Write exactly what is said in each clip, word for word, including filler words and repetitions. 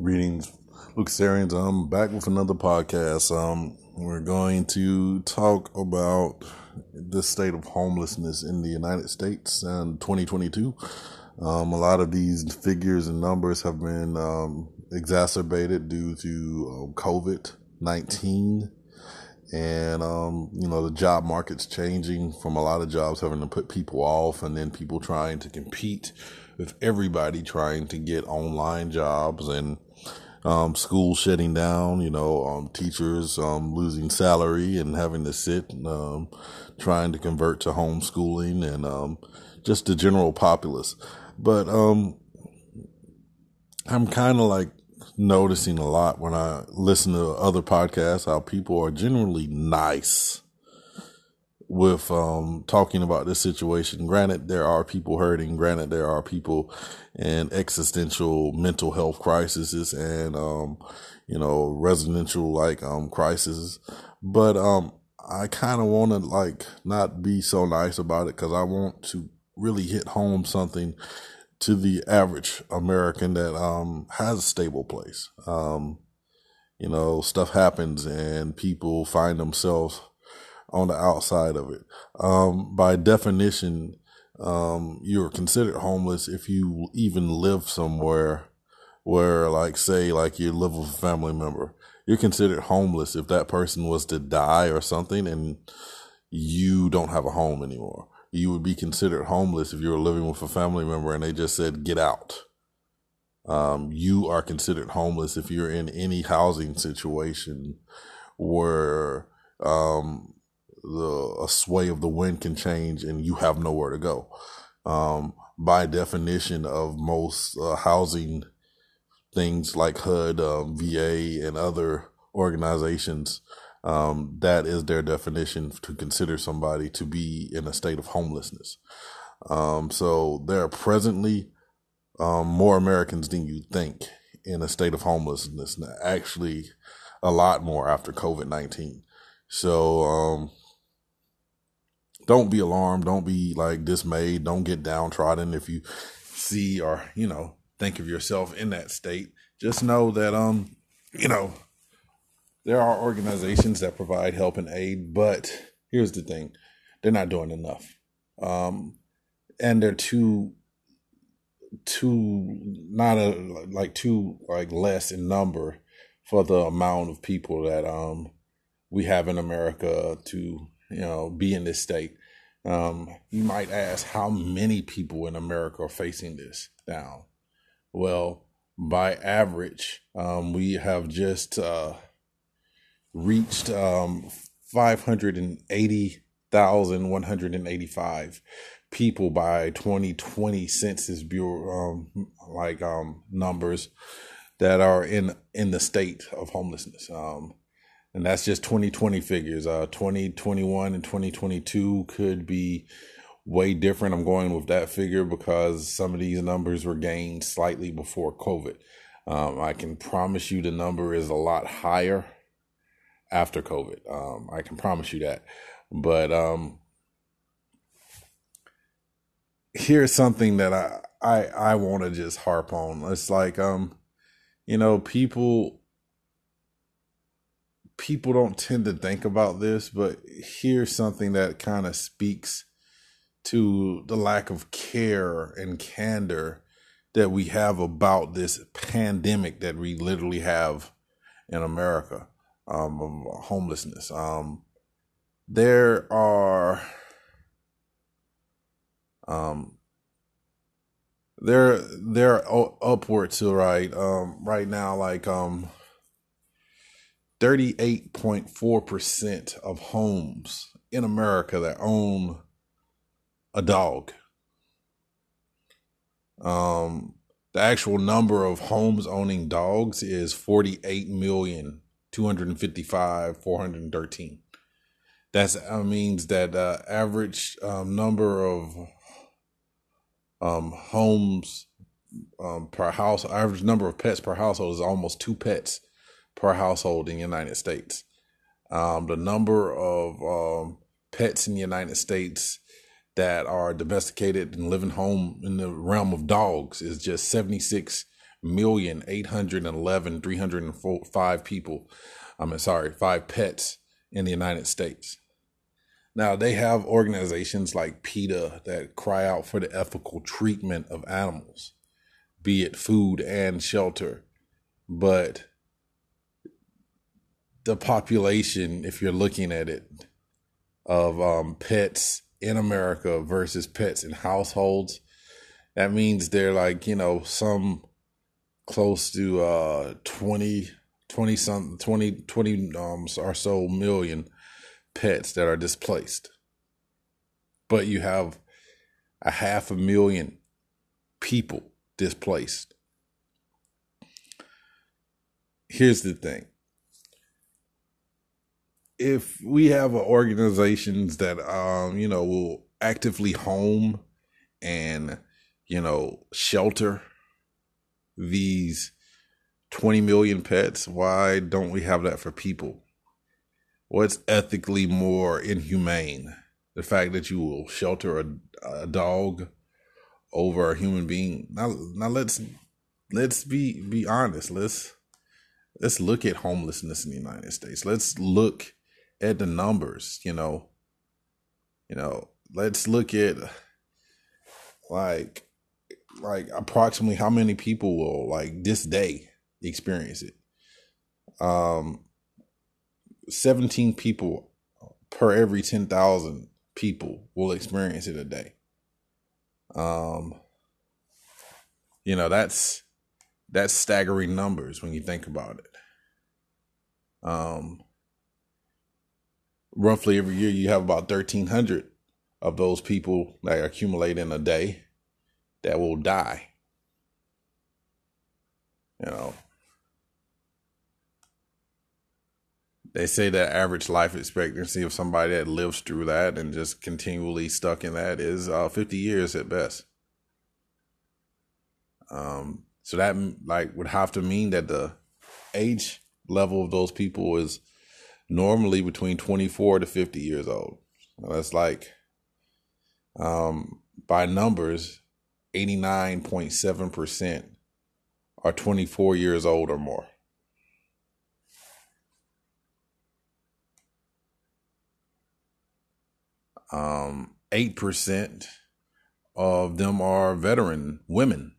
Greetings, Luxarians. I'm back with another podcast. Um, we're going to talk about the state of homelessness in the United States in twenty twenty-two. Um, a lot of these figures and numbers have been um, exacerbated due to uh, COVID nineteen. And, um, you know, the job market's changing from a lot of jobs having to put people off, and then people trying to compete with everybody trying to get online jobs, and um, schools shutting down, you know, um, teachers um, losing salary and having to sit, um, trying to convert to homeschooling, and um, just the general populace. But um, I'm kind of like, noticing a lot when I listen to other podcasts how people are generally nice with um talking about this situation. Granted, there are people hurting. Granted, there are people in existential mental health crises and um you know residential like um crises, but um I kind of want to like not be so nice about it, because I want to really hit home something to the average American that um has a stable place. Um, you know, stuff happens and people find themselves on the outside of it. Um, by definition, um, you're considered homeless if you even live somewhere where, like, say, like you live with a family member. You're considered homeless if that person was to die or something and you don't have a home anymore. You would be considered homeless if you were living with a family member and they just said, get out. Um, you are considered homeless if you're in any housing situation where um, the a sway of the wind can change and you have nowhere to go. Um, by definition of most uh, housing things like H U D, um, V A, and other organizations, Um, that is their definition to consider somebody to be in a state of homelessness. Um, so there are presently um, more Americans than you think in a state of homelessness. Now, actually, a lot more after COVID nineteen. So um, don't be alarmed. Don't be like dismayed. Don't get downtrodden if you see or, you know, think of yourself in that state. Just know that, um, you know, there are organizations that provide help and aid, but here's the thing. They're not doing enough. Um, and they're too, too, not a, like too, like less in number for the amount of people that um we have in America to, you know, be in this state. Um, you might ask how many people in America are facing this now. Well, by average, um, we have just, uh, reached um five hundred eighty thousand one hundred eighty-five people by twenty twenty Census Bureau um like um numbers that are in in the state of homelessness, um and that's just twenty twenty figures. uh twenty twenty-one and twenty twenty-two could be way different. I'm going with that figure because some of these numbers were gained slightly before COVID. um I can promise you the number is a lot higher after COVID. Um, I can promise you that. But um, here's something that I, I, I want to just harp on. It's like, um, you know, people, people don't tend to think about this, but here's something that kind of speaks to the lack of care and candor that we have about this pandemic that we literally have in America. Um, of homelessness. Um, there are, um, there, there are upward to right, um, right now, like, um, thirty-eight point four percent of homes in America that own a dog. Um, the actual number of homes owning dogs is forty-eight million. two hundred fifty-five thousand four hundred thirteen. That's uh, means that uh, average um, number of um, homes um, per house, average number of pets per household is almost two pets per household in the United States. Um, the number of um, pets in the United States that are domesticated and live in home in the realm of dogs is just 76 million eight hundred eleven three hundred and five people. I'm sorry, five pets in the United States. Now, they have organizations like PETA that cry out for the ethical treatment of animals, be it food and shelter. But the population, if you're looking at it, of um, pets in America versus pets in households, that means they're like, you know, some close to uh, twenty, twenty something, twenty, twenty um, or so million pets that are displaced. But you have a half a million people displaced. Here's the thing. If we have organizations that, um, you know, will actively home and, you know, shelter these twenty million pets, why don't we have that for people? What's ethically more inhumane? The fact that you will shelter a, a dog over a human being. Now, now let's let's be be honest. Let's let's look at homelessness in the United States. Let's look at the numbers. You know, you know. Let's look at like like approximately how many people will like this day experience it. Um. seventeen people per every ten thousand people will experience it a day. Um, you know, that's, that's staggering numbers when you think about it. Um, roughly every year you have about thirteen hundred of those people that accumulate in a day that will die. You know, they say that average life expectancy of somebody that lives through that and just continually stuck in that is uh, fifty years at best. Um, so that like would have to mean that the age level of those people is normally between twenty-four to fifty years old. Now that's like, um, by numbers, eighty-nine point seven percent are twenty-four years old or more. Um, eight percent of them are veteran women,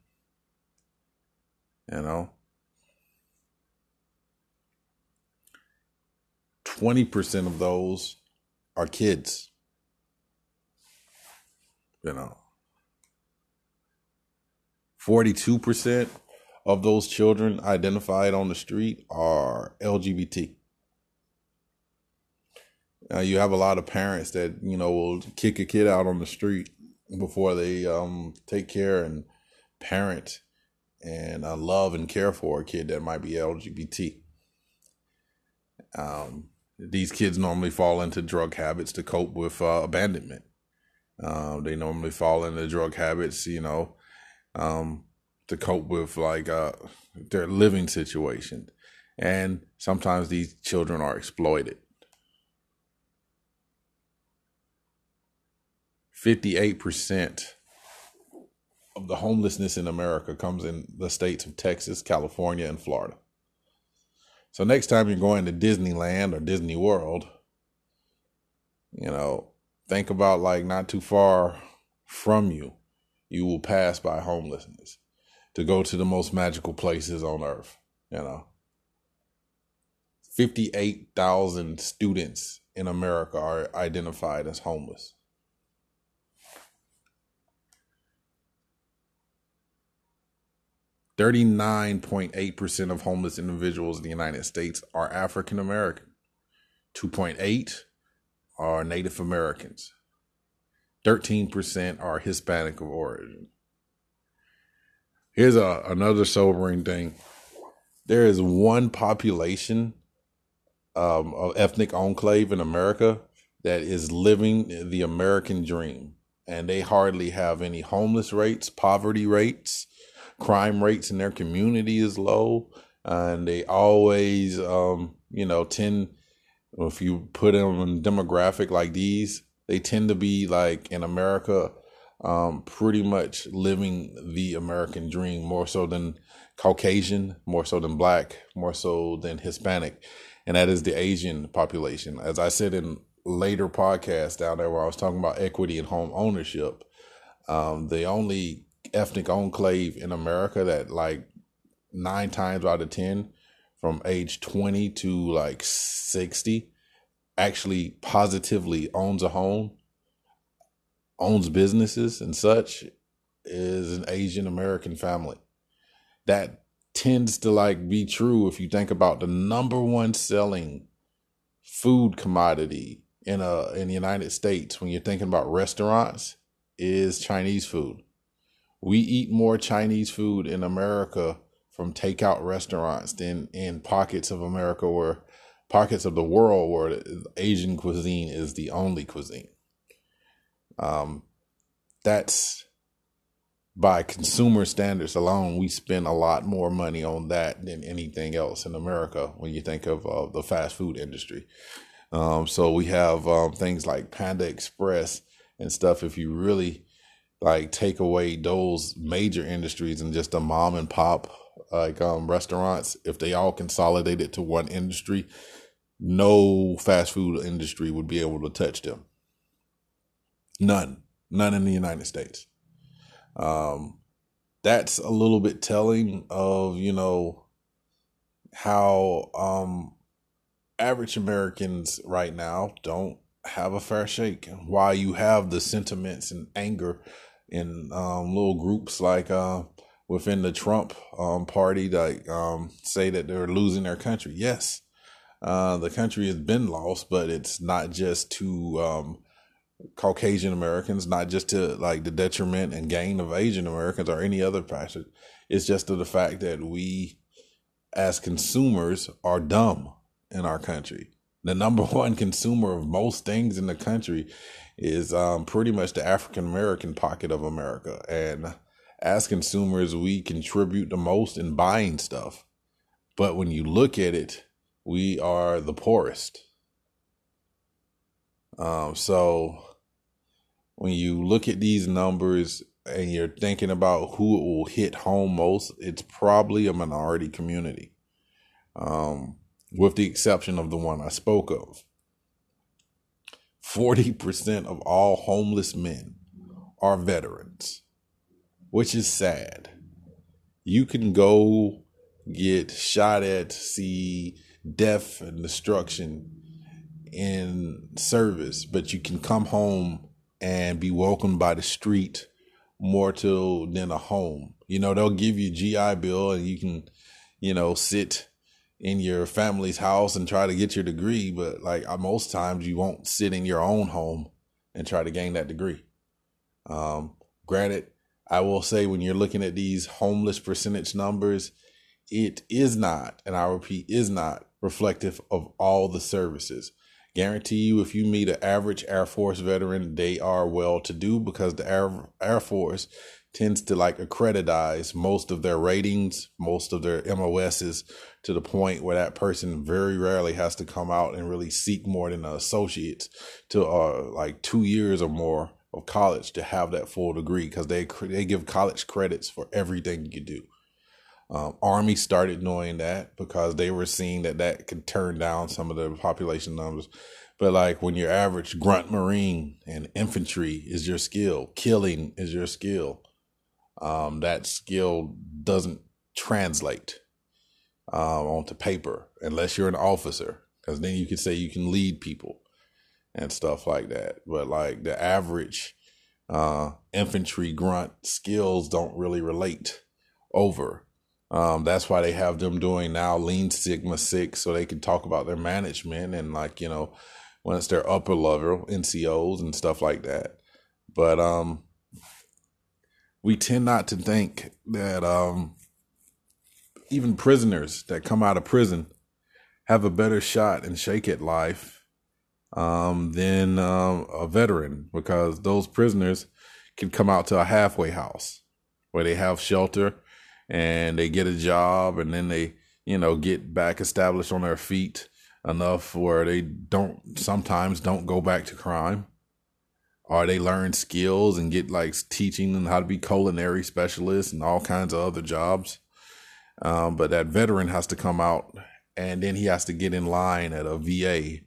you know, twenty percent of those are kids, you know, forty-two percent of those children identified on the street are L G B T. Uh, you have a lot of parents that, you know, will kick a kid out on the street before they um, take care and parent and uh, love and care for a kid that might be L G B T. Um, these kids normally fall into drug habits to cope with uh, abandonment. Uh, they normally fall into drug habits, you know, um, to cope with like uh, their living situation. And sometimes these children are exploited. fifty-eight percent of the homelessness in America comes in the states of Texas, California, and Florida. So next time you're going to Disneyland or Disney World, you know, think about like not too far from you, you will pass by homelessness to go to the most magical places on earth. You know, fifty-eight thousand students in America are identified as homeless. thirty-nine point eight percent of homeless individuals in the United States are African American. two point eight percent are Native Americans. thirteen percent are Hispanic of origin. Here's a, another sobering thing. There is one population um, of ethnic enclave in America that is living the American dream. And they hardly have any homeless rates, poverty rates. Crime rates in their community is low, and they always, um, you know, tend, if you put them in demographic like these, they tend to be like in America, um, pretty much living the American dream, more so than Caucasian, more so than Black, more so than Hispanic. And that is the Asian population. As I said in later podcasts down there where I was talking about equity and home ownership, um, the only ethnic enclave in America that like nine times out of ten from age twenty to like sixty actually positively owns a home, owns businesses and such, is an Asian American family. That tends to like be true if you think about the number one selling food commodity in a in the United States when you're thinking about restaurants is Chinese food. We eat more Chinese food in America from takeout restaurants than in pockets of America or pockets of the world where Asian cuisine is the only cuisine. Um, that's by consumer standards alone. We spend a lot more money on that than anything else in America when you think of uh, the fast food industry. Um, so we have um, things like Panda Express and stuff. If you really like take away those major industries and just the mom and pop like um, restaurants, if they all consolidated to one industry, no fast food industry would be able to touch them. None, none in the United States. Um, that's a little bit telling of, you know, how um, average Americans right now don't have a fair shake. While you have the sentiments and anger in um, little groups like uh, within the Trump um, party that um, say that they're losing their country. Yes, uh, the country has been lost, but it's not just to um, Caucasian Americans, not just to like the detriment and gain of Asian Americans or any other factor. It's just to the fact that we as consumers are dumb in our country. The number one consumer of most things in the country is um, pretty much the African American pocket of America. And as consumers, we contribute the most in buying stuff. But when you look at it, we are the poorest. Um, so when you look at these numbers and you're thinking about who it will hit home most, it's probably a minority community. Um, with the exception of the one I spoke of. forty percent of all homeless men are veterans, which is sad. You can go get shot at, see death and destruction in service, but you can come home and be welcomed by the street more to than a home. You know, they'll give you G I Bill and you can, you know, sit in your family's house and try to get your degree, but like most times you won't sit in your own home and try to gain that degree. Um, granted, I will say when you're looking at these homeless percentage numbers, it is not, and I repeat, is not reflective of all the services. Guarantee you, if you meet an average Air Force veteran, they are well to do because the Air, Air Force tends to like accreditize most of their ratings, most of their M O S's, to the point where that person very rarely has to come out and really seek more than an associate's to uh, like two years or more of college to have that full degree, because they they give college credits for everything you do. Um, Army started doing that because they were seeing that that could turn down some of the population numbers. But like when your average grunt Marine and infantry is your skill, killing is your skill, Um, that skill doesn't translate um, onto paper unless you're an officer, because then you can say you can lead people and stuff like that. But like the average uh, infantry grunt skills don't really relate over. Um, that's why they have them doing now Lean Sigma Six, so they can talk about their management and like, you know, when it's their upper level N C O's and stuff like that. But um. We tend not to think that um, even prisoners that come out of prison have a better shot and shake at life um, than um, a veteran, because those prisoners can come out to a halfway house where they have shelter and they get a job, and then they, you know, get back established on their feet enough where they don't sometimes don't go back to crime. or they learn skills and get like teaching and how to be culinary specialists and all kinds of other jobs. Um, but that veteran has to come out, and then he has to get in line at a V A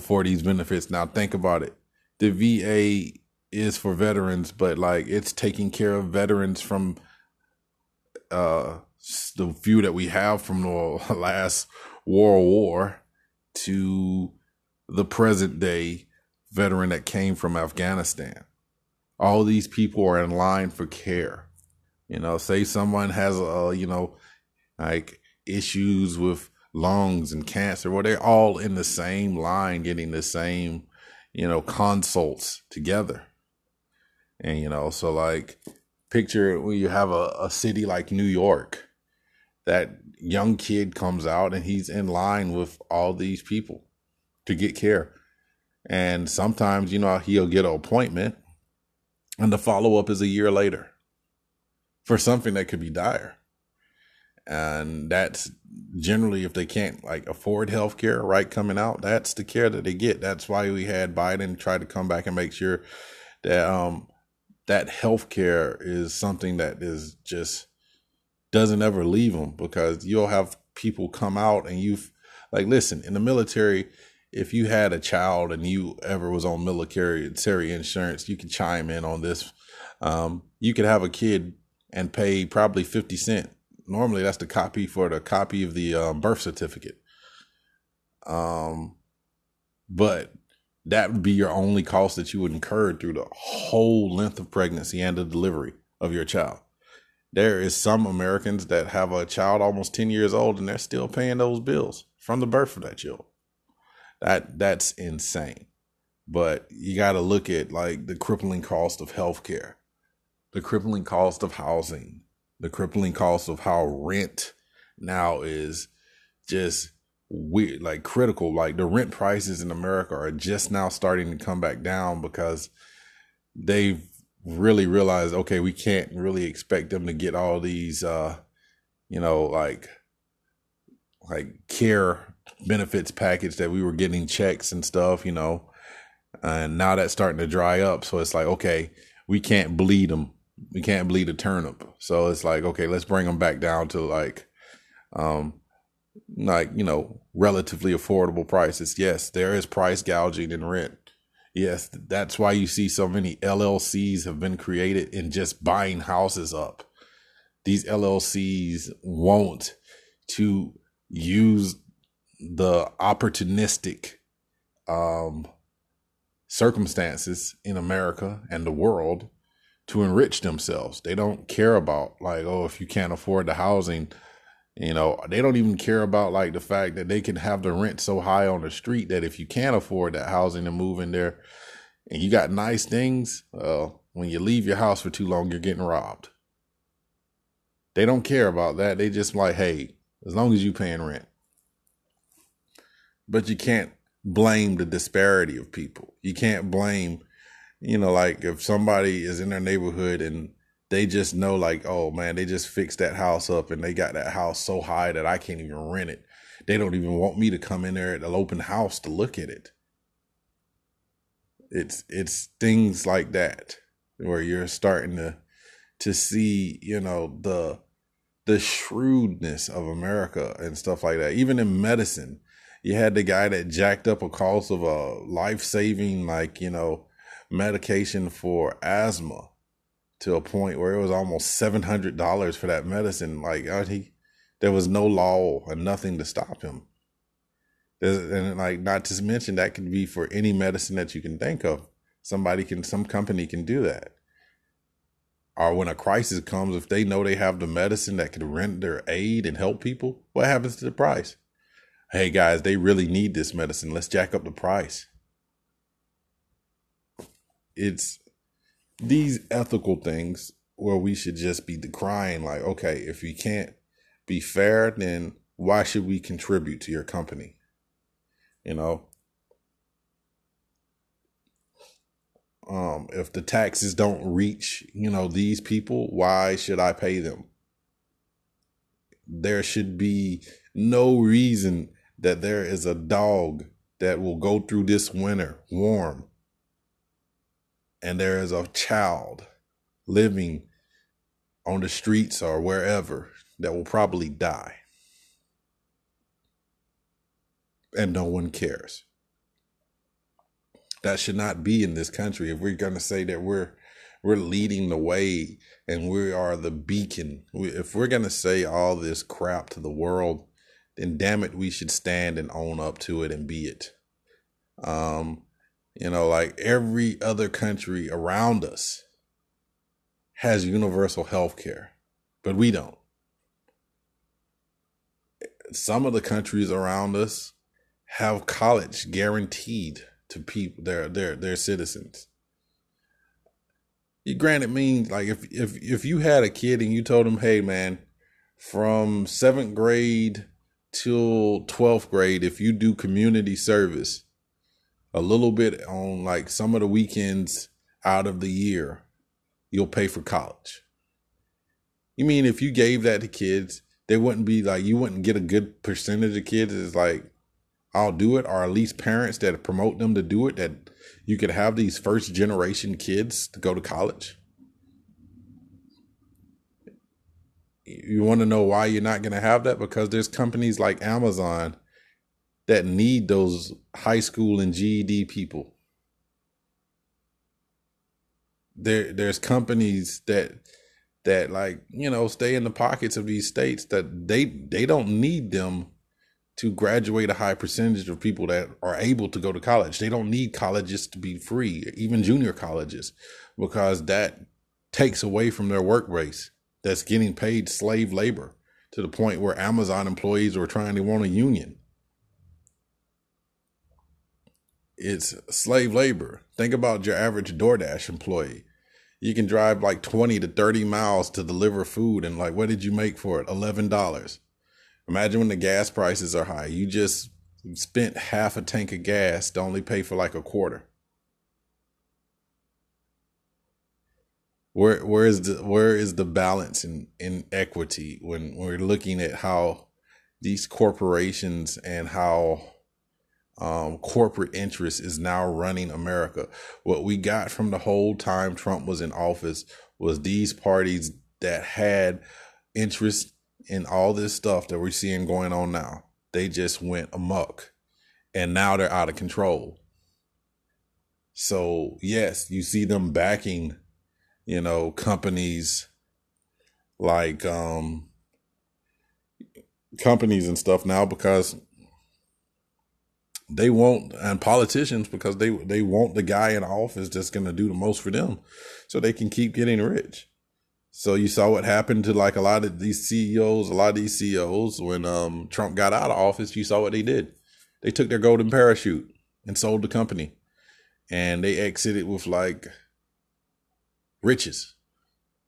for these benefits. Now, think about it. The V A is for veterans, but like it's taking care of veterans from uh, the few that we have from the last world war to the present day veteran that came from Afghanistan. All these people are in line for care. You know, say someone has, a, you know, like issues with lungs and cancer. Well, they're all in the same line getting the same, you know, consults together. And, you know, so like picture when you have a, a city like New York, that young kid comes out and he's in line with all these people to get care. And sometimes, you know, he'll get an appointment and the follow-up is a year later for something that could be dire. And that's generally if they can't like afford healthcare, right, coming out, that's the care that they get. That's why we had Biden try to come back and make sure that um that healthcare is something that is just doesn't ever leave them, because you'll have people come out and you've like, listen, in the military, if you had a child and you ever was on military insurance, you can chime in on this. Um, you could have a kid and pay probably fifty cents. Normally that's the copy for the copy of the um, birth certificate. Um, but that would be your only cost that you would incur through the whole length of pregnancy and the delivery of your child. There is some Americans that have a child almost ten years old and they're still paying those bills from the birth of that child. That that's insane. But you got to look at like the crippling cost of healthcare, the crippling cost of housing, the crippling cost of how rent now is just weird, like critical. Like the rent prices in America are just now starting to come back down because they've really realized, okay, we can't really expect them to get all these, uh, you know, like, like care benefits package that we were getting, checks and stuff, you know, and now that's starting to dry up. So it's like, okay, we can't bleed them. We can't bleed a turnip. So it's like, okay, let's bring them back down to like, um, like, you know, relatively affordable prices. Yes, there is price gouging in rent. Yes, that's why you see so many L L Cs have been created in just buying houses up. These L L Cs want to use the opportunistic um, circumstances in America and the world to enrich themselves. They don't care about like, oh, if you can't afford the housing, you know, they don't even care about like the fact that they can have the rent so high on the street that if you can't afford that housing and move in there and you got nice things, uh, when you leave your house for too long, you're getting robbed. They don't care about that. They just like, hey, as long as you paying rent. But you can't blame the disparity of people. You can't blame, you know, like if somebody is in their neighborhood and they just know like, oh man, they just fixed that house up and they got that house so high that I can't even rent it. They don't even want me to come in there at an open house to look at it. It's, it's things like that where you're starting to, to see, you know, the, the shrewdness of America and stuff like that. Even in medicine, you had the guy that jacked up a cost of a life-saving, like, you know, medication for asthma to a point where it was almost seven hundred dollars for that medicine. Like, he, there was no law and nothing to stop him. And like, not to mention that could be for any medicine that you can think of. Somebody can, some company can do that. Or when a crisis comes, if they know they have the medicine that could render aid and help people, what happens to the price? Hey guys, they really need this medicine. Let's jack up the price. It's these ethical things where we should just be decrying like, okay, if you can't be fair, then why should we contribute to your company? You know, um, if the taxes don't reach, you know, these people, why should I pay them? There should be no reason that there is a dog that will go through this winter warm and there is a child living on the streets or wherever that will probably die, and no one cares. That should not be in this country. If we're going to say that we're we're leading the way and we are the beacon, we, if we're going to say all this crap to the world, then damn it, we should stand and own up to it and be it. Um, you know, like every other country around us has universal health care, but we don't. Some of the countries around us have college guaranteed to people, their their their citizens. It granted means like if if if you had a kid and you told him, hey man, from seventh grade till twelfth grade, if you do community service, a little bit on like some of the weekends out of the year, you'll pay for college. You mean if you gave that to kids, they wouldn't be like, you wouldn't get a good percentage of kids is like, I'll do it, or at least parents that promote them to do it, that you could have these first generation kids to go to college. You want to know why you're not going to have that? Because there's companies like Amazon that need those high school and G E D people. There, there's companies that that like, you know, stay in the pockets of these states that they they don't need them to graduate a high percentage of people that are able to go to college. They don't need colleges to be free, even junior colleges, because that takes away from their work race that's getting paid slave labor, to the point where Amazon employees were trying to want a union. It's slave labor. Think about your average DoorDash employee. You can drive like twenty to thirty miles to deliver food, and like, what did you make for it? eleven dollars. Imagine when the gas prices are high. You just spent half a tank of gas to only pay for like a quarter. Where where is the where is the balance in, in equity when we're looking at how these corporations and how um, corporate interest is now running America? What we got from the whole time Trump was in office was these parties that had interest and all this stuff that we're seeing going on now. They just went amok, and now they're out of control. So yes, you see them backing, you know, companies like um, companies and stuff now, because they want, and politicians, because they they want the guy in office that's going to do the most for them, so they can keep getting rich. So you saw what happened to like a lot of these C E Os, a lot of these C E Os when um, Trump got out of office. You saw what they did. They took their golden parachute and sold the company, and they exited with like riches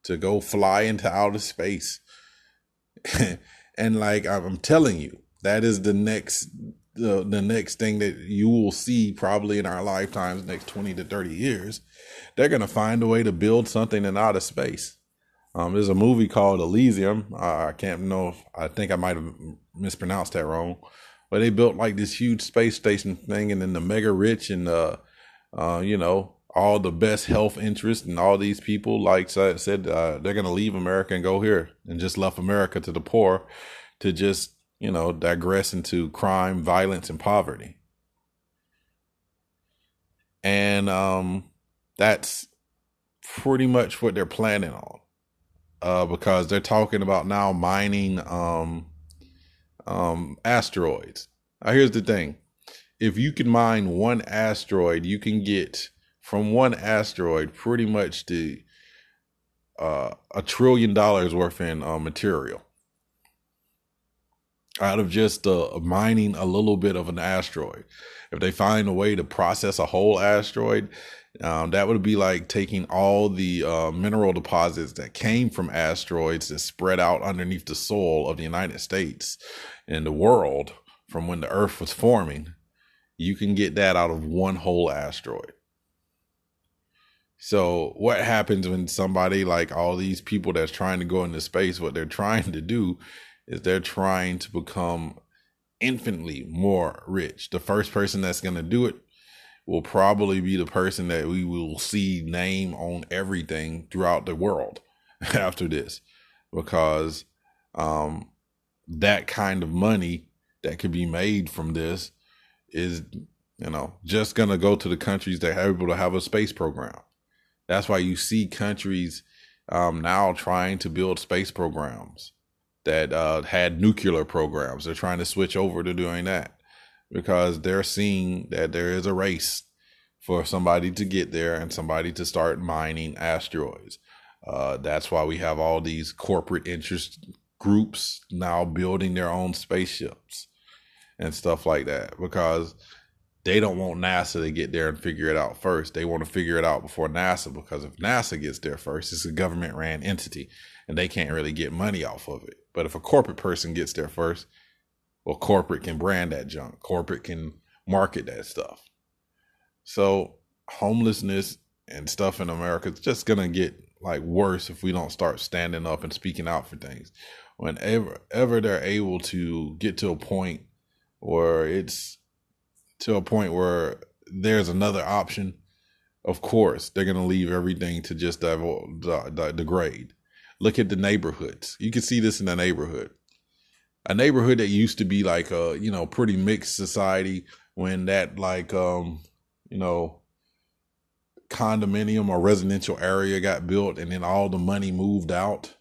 to go fly into outer space. And like, I'm telling you, that is the next, the, the next thing that you will see probably in our lifetimes, next twenty to thirty years. They're going to find a way to build something in outer space. Um, there's a movie called Elysium. Uh, I can't know. If, I think I might have mispronounced that wrong. But they built like this huge space station thing, and then the mega rich and uh, uh, you know, all the best health interests and all these people, like I said, uh, they're gonna leave America and go here, and just left America to the poor, to just, you know, digress into crime, violence, and poverty. And um, that's pretty much what they're planning on. Uh, because they're talking about now mining um, um, asteroids. Now, here's the thing. If you can mine one asteroid, you can get from one asteroid pretty much the uh, a trillion dollars worth in uh, material out of just uh, mining a little bit of an asteroid. If they find a way to process a whole asteroid, Um, that would be like taking all the uh, mineral deposits that came from asteroids that spread out underneath the soil of the United States and the world from when the Earth was forming. You can get that out of one whole asteroid. So what happens when somebody like all these people that's trying to go into space, what they're trying to do is they're trying to become infinitely more rich. The first person that's going to do it will probably be the person that we will see name on everything throughout the world after this, because um, that kind of money that could be made from this is, you know, just going to go to the countries that are able to have a space program. That's why you see countries um, now trying to build space programs that uh, had nuclear programs. They're trying to switch over to doing that, because they're seeing that there is a race for somebody to get there and somebody to start mining asteroids. Uh, that's why we have all these corporate interest groups now building their own spaceships and stuff like that, because they don't want NASA to get there and figure it out first. They want to figure it out before NASA, because if NASA gets there first, it's a government-ran entity and they can't really get money off of it. But if a corporate person gets there first, well, corporate can brand that junk. Corporate can market that stuff. So homelessness and stuff in America is just going to get like worse if we don't start standing up and speaking out for things. Whenever ever they're able to get to a point where it's to a point where there's another option, of course, they're going to leave everything to just degrade. Look at the neighborhoods. You can see this in the neighborhood. A neighborhood that used to be like a, you know, pretty mixed society, when that like, um, you know, condominium or residential area got built and then all the money moved out.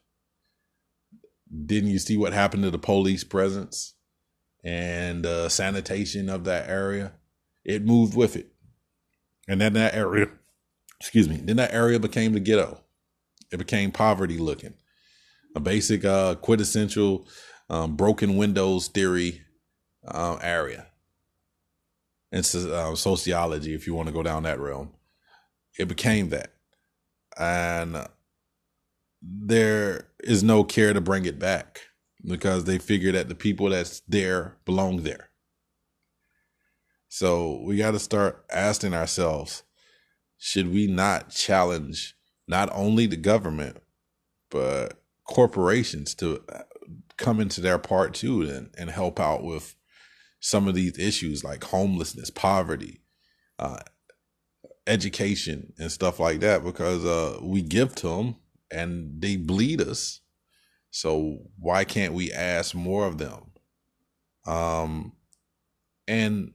Didn't you see what happened to the police presence and uh, sanitation of that area? It moved with it. And then that area, excuse me, then that area became the ghetto. It became poverty looking. A basic uh, quintessential Um, broken windows theory uh, area. It's uh, sociology, if you want to go down that realm. It became that. And there is no care to bring it back, because they figure that the people that's there belong there. So we got to start asking ourselves, should we not challenge not only the government, but corporations to come into their part too, and, and help out with some of these issues like homelessness, poverty, uh, education and stuff like that, because uh, we give to them and they bleed us. So why can't we ask more of them? Um, and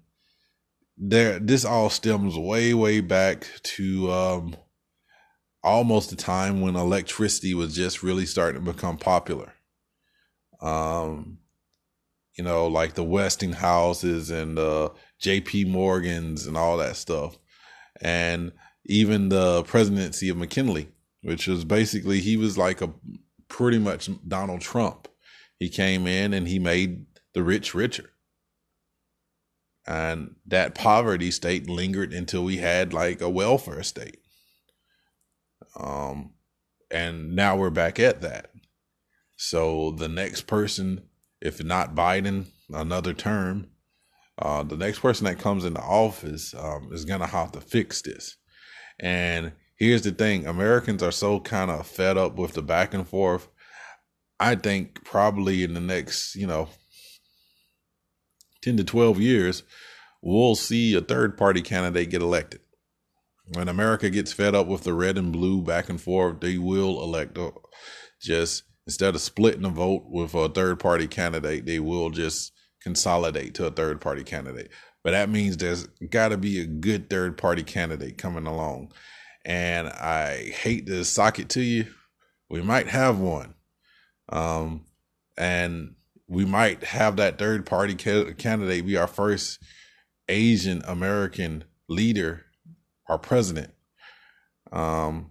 there, this all stems way, way back to um, almost the time when electricity was just really starting to become popular. Um, you know, like the Westinghouses and uh, J P. Morgans and all that stuff. And even the presidency of McKinley, which was basically, he was like a pretty much Donald Trump. He came in and he made the rich richer. And that poverty state lingered until we had like a welfare state. Um, and now we're back at that. So the next person, if not Biden, another term, uh, the next person that comes into office um, is going to have to fix this. And here's the thing. Americans are so kind of fed up with the back and forth. I think probably in the next, you know, ten to twelve years, we'll see a third party candidate get elected. When America gets fed up with the red and blue back and forth, they will elect a, just Instead of splitting a vote with a third-party candidate, they will just consolidate to a third-party candidate. But that means there's got to be a good third-party candidate coming along. And I hate to sock it to you, we might have one. Um, and we might have that third-party ca- candidate be our first Asian-American leader, our president. Um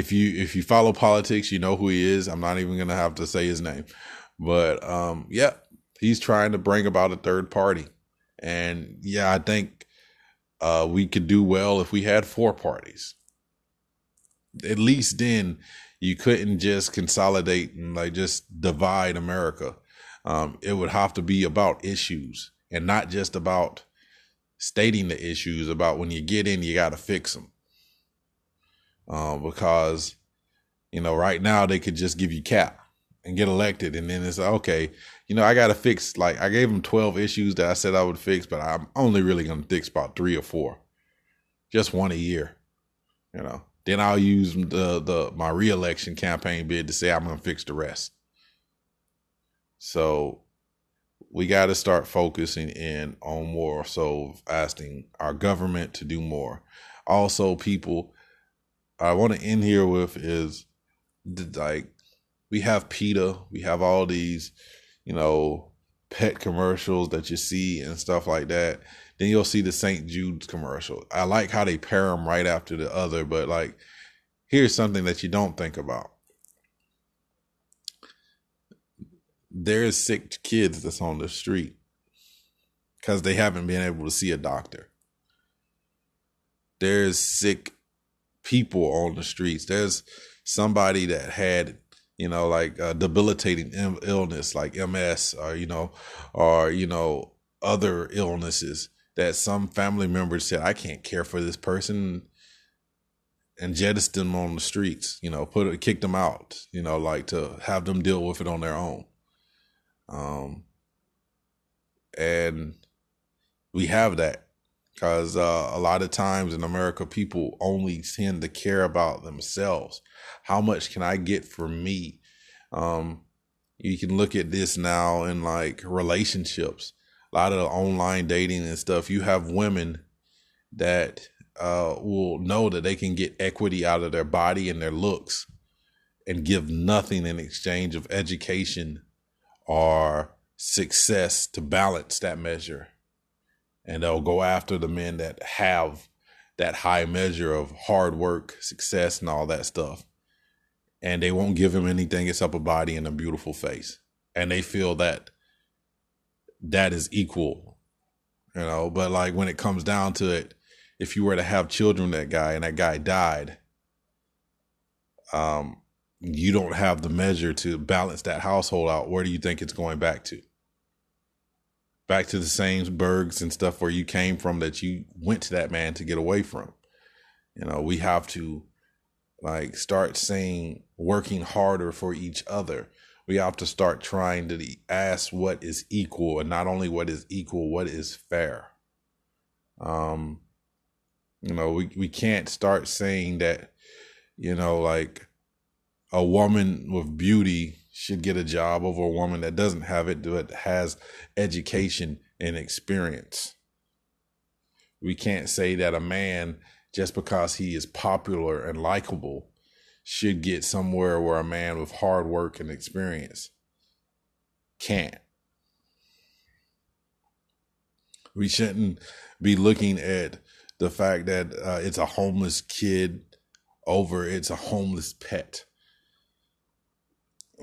If you if you follow politics, you know who he is. I'm not even going to have to say his name. But, um, yeah, he's trying to bring about a third party. And, yeah, I think uh, we could do well if we had four parties. At least then you couldn't just consolidate and, like, just divide America. Um, it would have to be about issues and not just about stating the issues, about when you get in, you got to fix them. Um, because, you know, right now they could just give you cap and get elected. And then it's like, okay, you know, I got to fix, like, I gave them twelve issues that I said I would fix, but I'm only really going to fix about three or four, just one a year, you know. Then I'll use the, the my reelection campaign bid to say I'm going to fix the rest. So we got to start focusing in on more, so asking our government to do more. Also, people, I want to end here with is, like, we have PETA, we have all these, you know, pet commercials that you see and stuff like that. Then you'll see the Saint Jude's commercial. I like how they pair them right after the other, but, like, here's something that you don't think about. There's sick kids that's on the street because they haven't been able to see a doctor. There's sick people on the streets. There's somebody that had, you know, like a debilitating illness like M S or, you know, or, you know, other illnesses that some family members said, I can't care for this person, and jettisoned them on the streets, you know, put kicked them out, you know, like to have them deal with it on their own. Um, and we have that because uh, a lot of times in America, people only tend to care about themselves. How much can I get for me? Um, you can look at this now in like relationships, a lot of the online dating and stuff. You have women that uh, will know that they can get equity out of their body and their looks and give nothing in exchange of education or success to balance that measure. And they'll go after the men that have that high measure of hard work, success, and all that stuff. And they won't give him anything except a body and a beautiful face. And they feel that that is equal, you know. But like when it comes down to it, if you were to have children, that guy and that guy died, um, you don't have the measure to balance that household out. Where do you think it's going back to? Back to the same burgs and stuff where you came from, that you went to that man to get away from. You know, we have to like start saying working harder for each other. We have to start trying to ask what is equal, and not only what is equal, what is fair. Um, you know, we, we can't start saying that, you know, like a woman with beauty should get a job over a woman that doesn't have it, but has education and experience. We can't say that a man, just because he is popular and likable, should get somewhere where a man with hard work and experience can't. We shouldn't be looking at the fact that uh, it's a homeless kid over it's a homeless pet.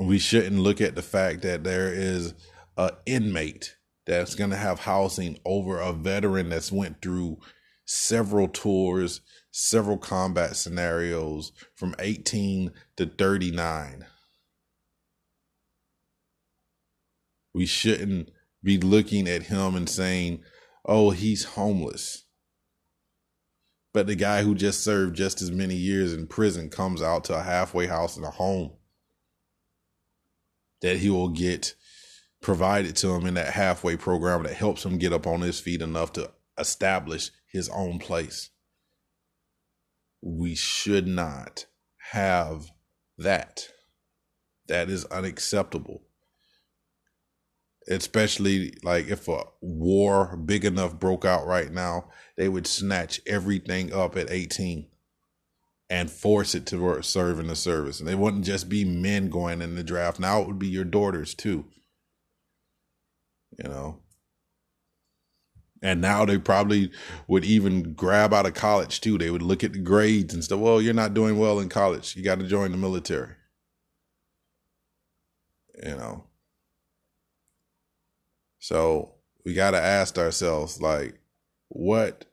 We shouldn't look at the fact that there is an inmate that's going to have housing over a veteran that's went through several tours, several combat scenarios from eighteen to thirty-nine. We shouldn't be looking at him and saying, oh, he's homeless. But the guy who just served just as many years in prison comes out to a halfway house and a home that he will get provided to him in that halfway program that helps him get up on his feet enough to establish his own place. We should not have that. That is unacceptable. Especially like if a war big enough broke out right now, they would snatch everything up at eighteen and force it to serve in the service. And they wouldn't just be men going in the draft. Now it would be your daughters too. You know? And now they probably would even grab out of college too. They would look at the grades and stuff. Well, you're not doing well in college. You got to join the military. You know. So we got to ask ourselves, like, what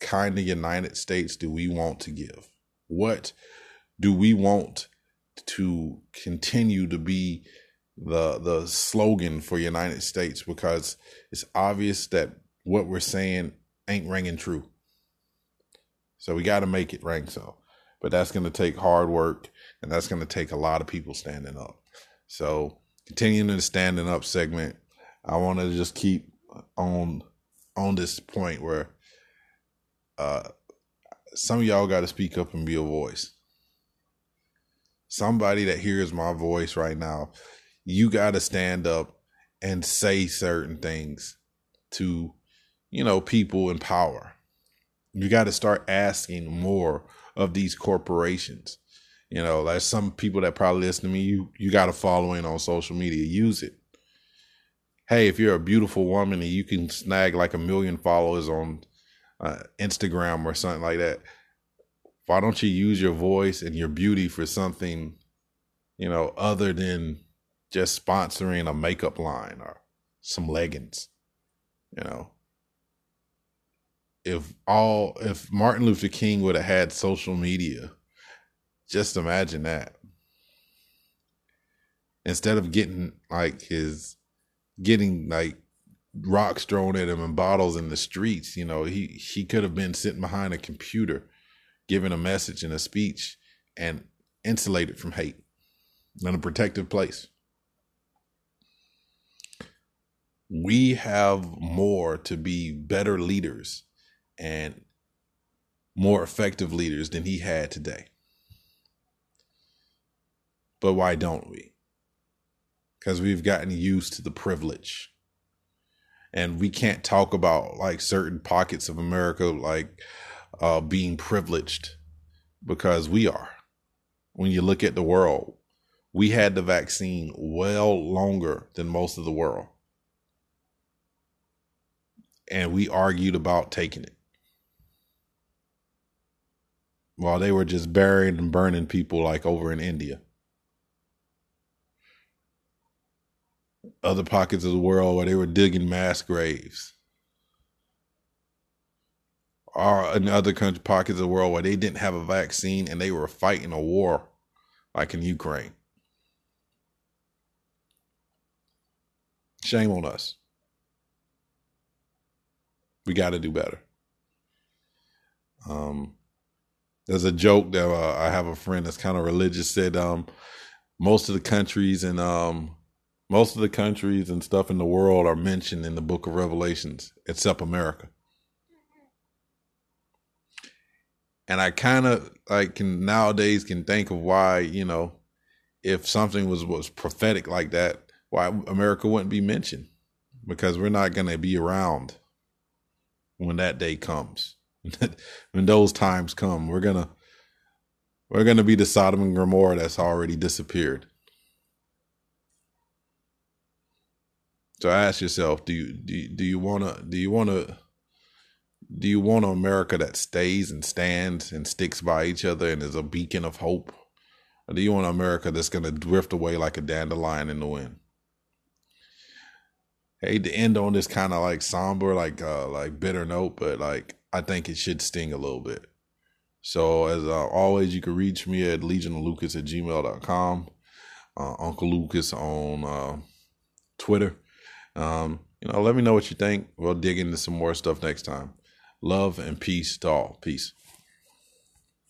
kind of United States do we want to give? What do we want to continue to be the the slogan for United States? Because it's obvious that what we're saying ain't ringing true. So we got to make it ring so. But that's going to take hard work, and that's going to take a lot of people standing up. So continuing to the standing up segment, I want to just keep on on this point where uh, some of y'all got to speak up and be a voice. Somebody that hears my voice right now, you got to stand up and say certain things to, you know, people in power. You got to start asking more of these corporations. You know, like some people that probably listen to me, you, you got a following on social media. Use it. Hey, if you're a beautiful woman and you can snag like a million followers on uh, Instagram or something like that, why don't you use your voice and your beauty for something, you know, other than just sponsoring a makeup line or some leggings? You know, if all, if Martin Luther King would have had social media, just imagine that. Instead of getting like his, getting like rocks thrown at him and bottles in the streets, you know, he, he could have been sitting behind a computer, giving a message and a speech and insulated from hate in a protective place. We have more to be better leaders and more effective leaders than he had today. But why don't we? Because we've gotten used to the privilege. And we can't talk about like certain pockets of America like uh, being privileged, because we are. When you look at the world, we had the vaccine well longer than most of the world. And we argued about taking it while they were just burying and burning people like over in India. Other pockets of the world where they were digging mass graves. Or in other country, pockets of the world where they didn't have a vaccine and they were fighting a war like in Ukraine. Shame on us. We got to do better. Um, there's a joke that uh, I have a friend that's kind of religious said um, most of the countries and um, most of the countries and stuff in the world are mentioned in the Book of Revelations, except America. And I kind of like can nowadays can think of why, you know, if something was, was prophetic like that, why America wouldn't be mentioned, because we're not going to be around when that day comes. When those times come, we're gonna we're gonna be the Sodom and Gomorrah that's already disappeared. So ask yourself, do you do you, do you wanna do you wanna do you want an America that stays and stands and sticks by each other and is a beacon of hope? Or do you want an America that's gonna drift away like a dandelion in the wind? I hate to end on this kind of like somber, like uh, like bitter note, but like I think it should sting a little bit. So as uh, always, you can reach me at legionoflucas at gmail dot com, uh, Uncle Lucas on uh, Twitter. Um, you know, let me know what you think. We'll dig into some more stuff next time. Love and peace to all. Peace.